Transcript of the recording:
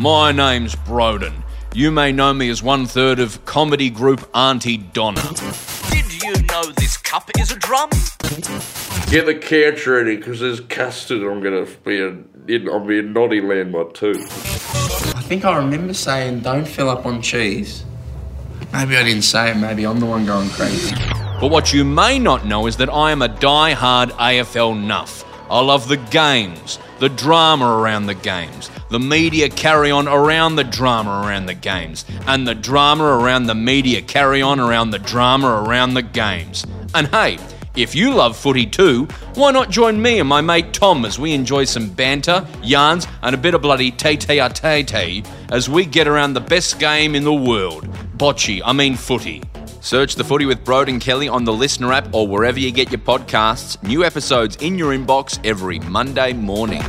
My name's Broden. You may know me as one third of comedy group Auntie Donna. Did you know this cup is a drum? Get the couch ready, because there's custard. I'm going to be a naughty landmark too. I think I remember saying, don't fill up on cheese. Maybe I didn't say it, maybe I'm the one going crazy. But what you may not know is that I am a die-hard AFL nuff. I love the games, the drama around the games, the media carry-on around the drama around the games, and the drama around the media carry-on around the drama around the games. And hey, if you love footy too, why not join me and my mate Tom as we enjoy some banter, yarns, and a bit of bloody tay-tay-a-tay-tay as we get around the best game in the world. Bocce, I mean footy. Search The Footy with Broden Kelly on the Listener app or wherever you get your podcasts. New episodes in your inbox every Monday morning.